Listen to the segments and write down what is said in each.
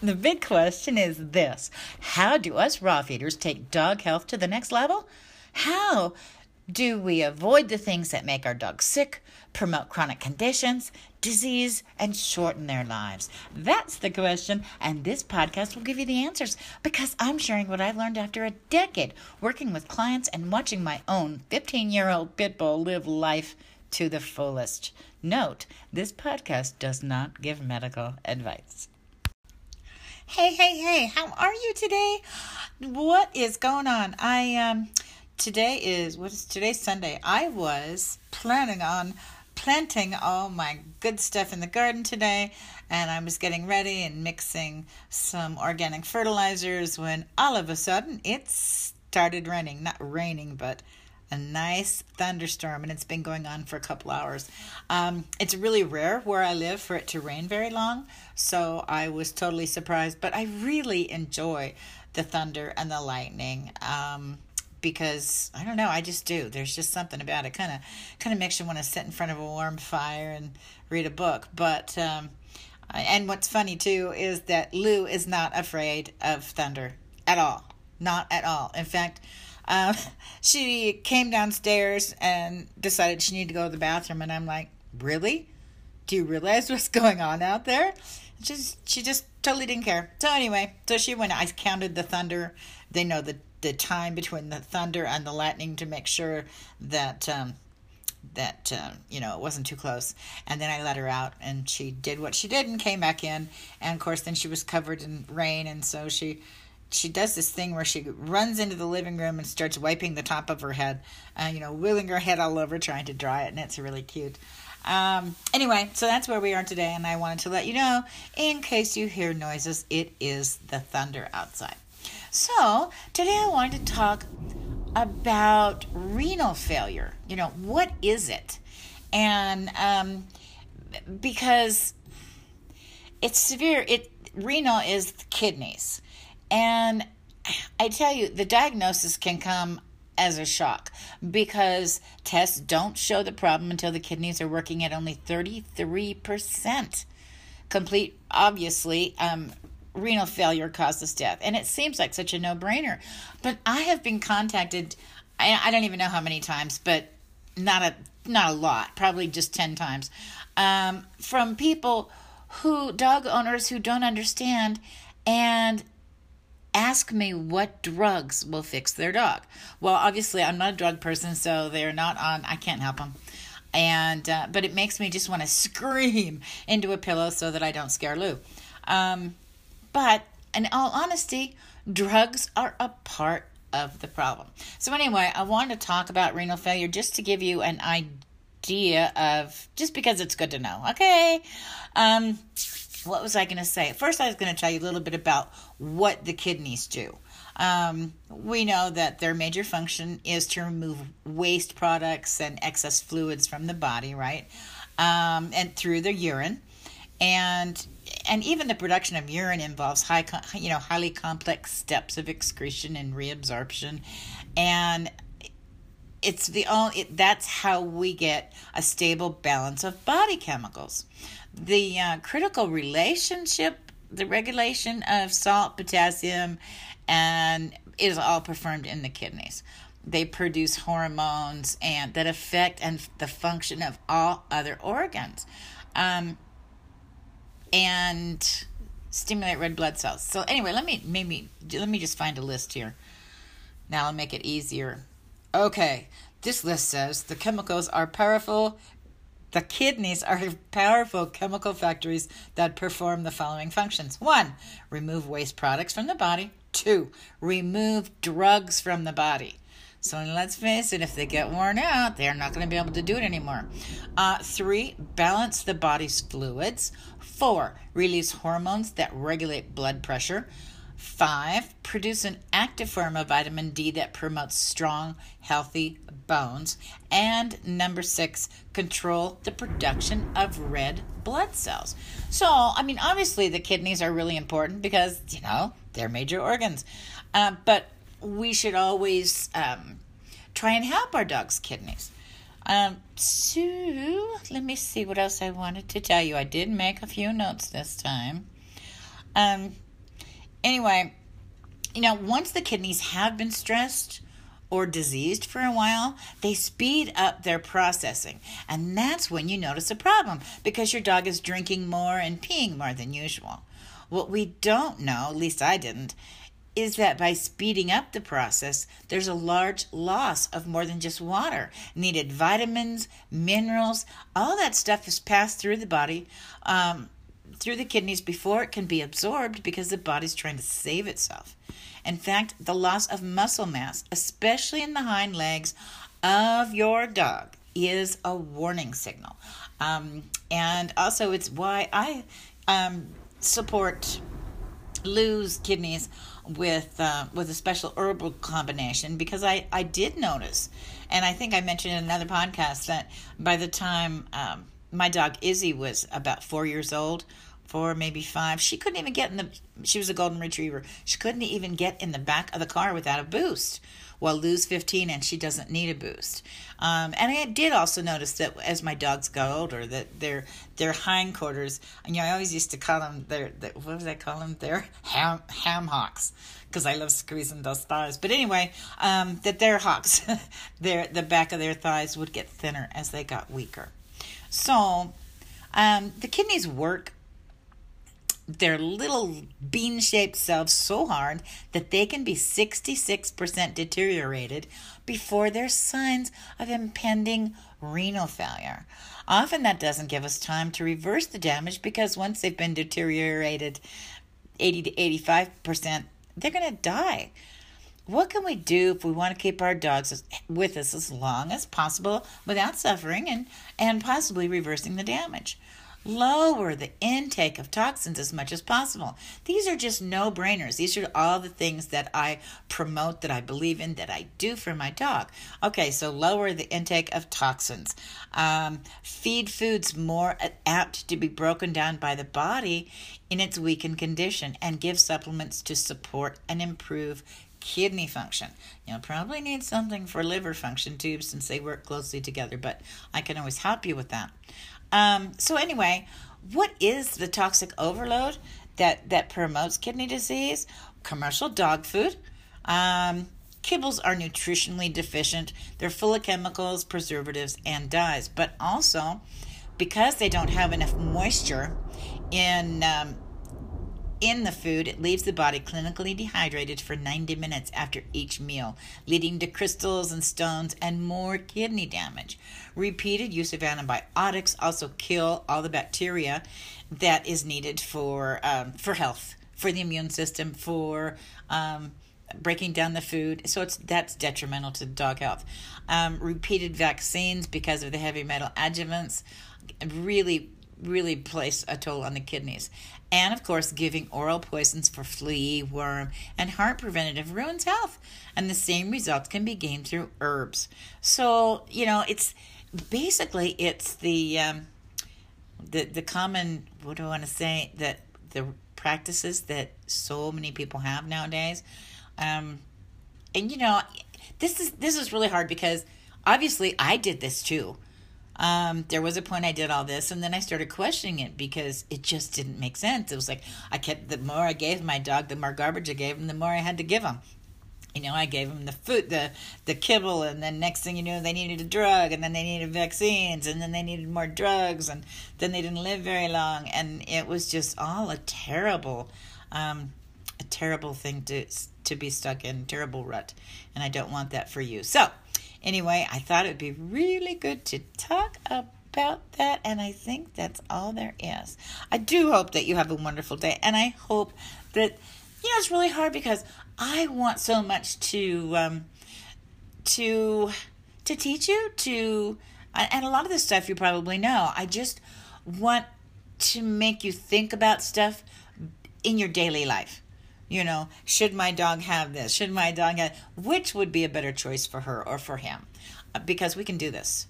The big question is this: how do us raw feeders take dog health to the next level? How do we avoid the things that make our dogs sick, promote chronic conditions, disease, and shorten their lives? That's the question, and this podcast will give you the answers, because I'm sharing what I've learned after a decade working with clients and watching my own 15-year-old pit bull live life to the fullest. Note, this podcast does not give medical advice. Hey, how are you today? What is going on? Today's Sunday. I was planning on planting all my good stuff in the garden today, and I was getting ready and mixing some organic fertilizers when all of a sudden it started raining. Not raining, but a nice thunderstorm, and it's been going on for a couple hours. It's really rare where I live for it to rain very long, so I was totally surprised, but I really enjoy the thunder and the lightning. Because I don't know, I just do. There's just something about it. Kind of makes you want to sit in front of a warm fire and read a book. But and what's funny too is that Lou is not afraid of thunder at all. Not at all. In fact, she came downstairs and decided she needed to go to the bathroom, and I'm like, "Really? Do you realize what's going on out there?" She just totally didn't care. So anyway, she went. I counted the thunder. They know the time between the thunder and the lightning to make sure that it wasn't too close. And then I let her out, and she did what she did and came back in. And of course, then she was covered in rain, and so she does this thing where she runs into the living room and starts wiping the top of her head, wheeling her head all over trying to dry it, and it's really cute. Anyway, so that's where we are today, and I wanted to let you know, in case you hear noises, it is the thunder outside. So today I wanted to talk about renal failure. What is it? And because it's severe, renal is the kidneys. And I tell you, the diagnosis can come as a shock, because tests don't show the problem until the kidneys are working at only 33%. Renal failure causes death, and it seems like such a no-brainer. But I have been contacted, I don't even know how many times, but not a lot, probably just 10 times, from people dog owners who don't understand and ask me what drugs will fix their dog. Well, obviously I'm not a drug person, so they're not on, I can't help them. And, but it makes me just want to scream into a pillow so that I don't scare Lou. But in all honesty, drugs are a part of the problem. So anyway, I wanted to talk about renal failure just to give you an idea of, just because it's good to know. Okay. What was I going to say? First, I was going to tell you a little bit about what the kidneys do. We know that their major function is to remove waste products and excess fluids from the body, right? And through the urine. And even the production of urine involves highly complex steps of excretion and reabsorption, and that's how we get a stable balance of body chemicals. The critical relationship, the regulation of salt, potassium, and is all performed in the kidneys. They produce hormones and that affect the function of all other organs. And stimulate red blood cells. So anyway, let me just find a list here. Now I'll make it easier. Okay, this list says the chemicals are powerful. The kidneys are powerful chemical factories that perform the following functions. 1, remove waste products from the body. 2, remove drugs from the body. So let's face it, if they get worn out, they're not going to be able to do it anymore. 3, balance the body's fluids. 4, release hormones that regulate blood pressure. 5, produce an active form of vitamin D that promotes strong, healthy bones. And number 6, control the production of red blood cells. So, obviously the kidneys are really important because, they're major organs. But we should always try and help our dog's kidneys. So let me see what else I wanted to tell you. I did make a few notes this time. Anyway, once the kidneys have been stressed or diseased for a while, they speed up their processing. And that's when you notice a problem, because your dog is drinking more and peeing more than usual. What we don't know, at least I didn't, is that by speeding up the process, there's a large loss of more than just water. Needed vitamins, minerals, all that stuff is passed through the body, through the kidneys before it can be absorbed, because the body's trying to save itself. In fact, the loss of muscle mass, especially in the hind legs of your dog, is a warning signal. And also it's why I support Lou's kidneys with a special herbal combination, because I did notice, and I think I mentioned in another podcast, that by the time my dog Izzy was about 4 years old, 4 maybe 5, she couldn't even get in the, she was a golden retriever, she couldn't even get in the back of the car without a boost. Well, Lou's 15 and she doesn't need a boost. And I did also notice that as my dogs got older, that their hindquarters, I always used to call them their ham hocks, because I love squeezing those thighs. But anyway, that their hocks, the back of their thighs would get thinner as they got weaker. So the kidneys work their little bean-shaped selves so hard that they can be 66% deteriorated before there's signs of impending renal failure. Often that doesn't give us time to reverse the damage, because once they've been deteriorated 80 to 85%, they're going to die. What can we do if we want to keep our dogs with us as long as possible without suffering and possibly reversing the damage? Lower the intake of toxins as much as possible. These are just no-brainers. These are all the things that I promote, that I believe in, that I do for my dog. Okay, so lower the intake of toxins. Feed foods more apt to be broken down by the body in its weakened condition, and give supplements to support and improve kidney function. You'll probably need something for liver function too, since they work closely together, but I can always help you with that. So anyway, what is the toxic overload that promotes kidney disease? Commercial dog food. Kibbles are nutritionally deficient. They're full of chemicals, preservatives, and dyes. But also, because they don't have enough moisture in the food, it leaves the body clinically dehydrated for 90 minutes after each meal, leading to crystals and stones and more kidney damage. Repeated use of antibiotics also kill all the bacteria that is needed for health, for the immune system, for breaking down the food. So that's detrimental to dog health. Repeated vaccines, because of the heavy metal adjuvants, really place a toll on the kidneys. And of course, giving oral poisons for flea, worm, and heart preventative ruins health. And the same results can be gained through herbs. So, it's basically, it's the common, that the practices that so many people have nowadays. And this is really hard, because obviously I did this too. There was a point I did all this, and then I started questioning it, because it just didn't make sense. It was like, the more I gave my dog, the more garbage I gave him, the more I had to give him. I gave him the food, the kibble, and then next thing you knew, they needed a drug, and then they needed vaccines, and then they needed more drugs, and then they didn't live very long. And it was just all a terrible thing to be stuck in, terrible rut. And I don't want that for you. So, anyway, I thought it would be really good to talk about that, and I think that's all there is. I do hope that you have a wonderful day, and I hope that, it's really hard, because I want so much to teach you, and a lot of this stuff you probably know. I just want to make you think about stuff in your daily life. Should my dog have this? Should my dog have... Which would be a better choice for her or for him? Because we can do this.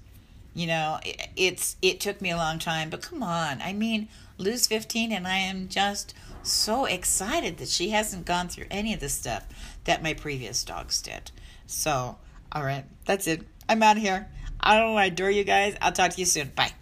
It took me a long time, but come on. Lou's 15, and I am just so excited that she hasn't gone through any of the stuff that my previous dogs did. So, all right, that's it. I'm out of here. I adore you guys. I'll talk to you soon. Bye.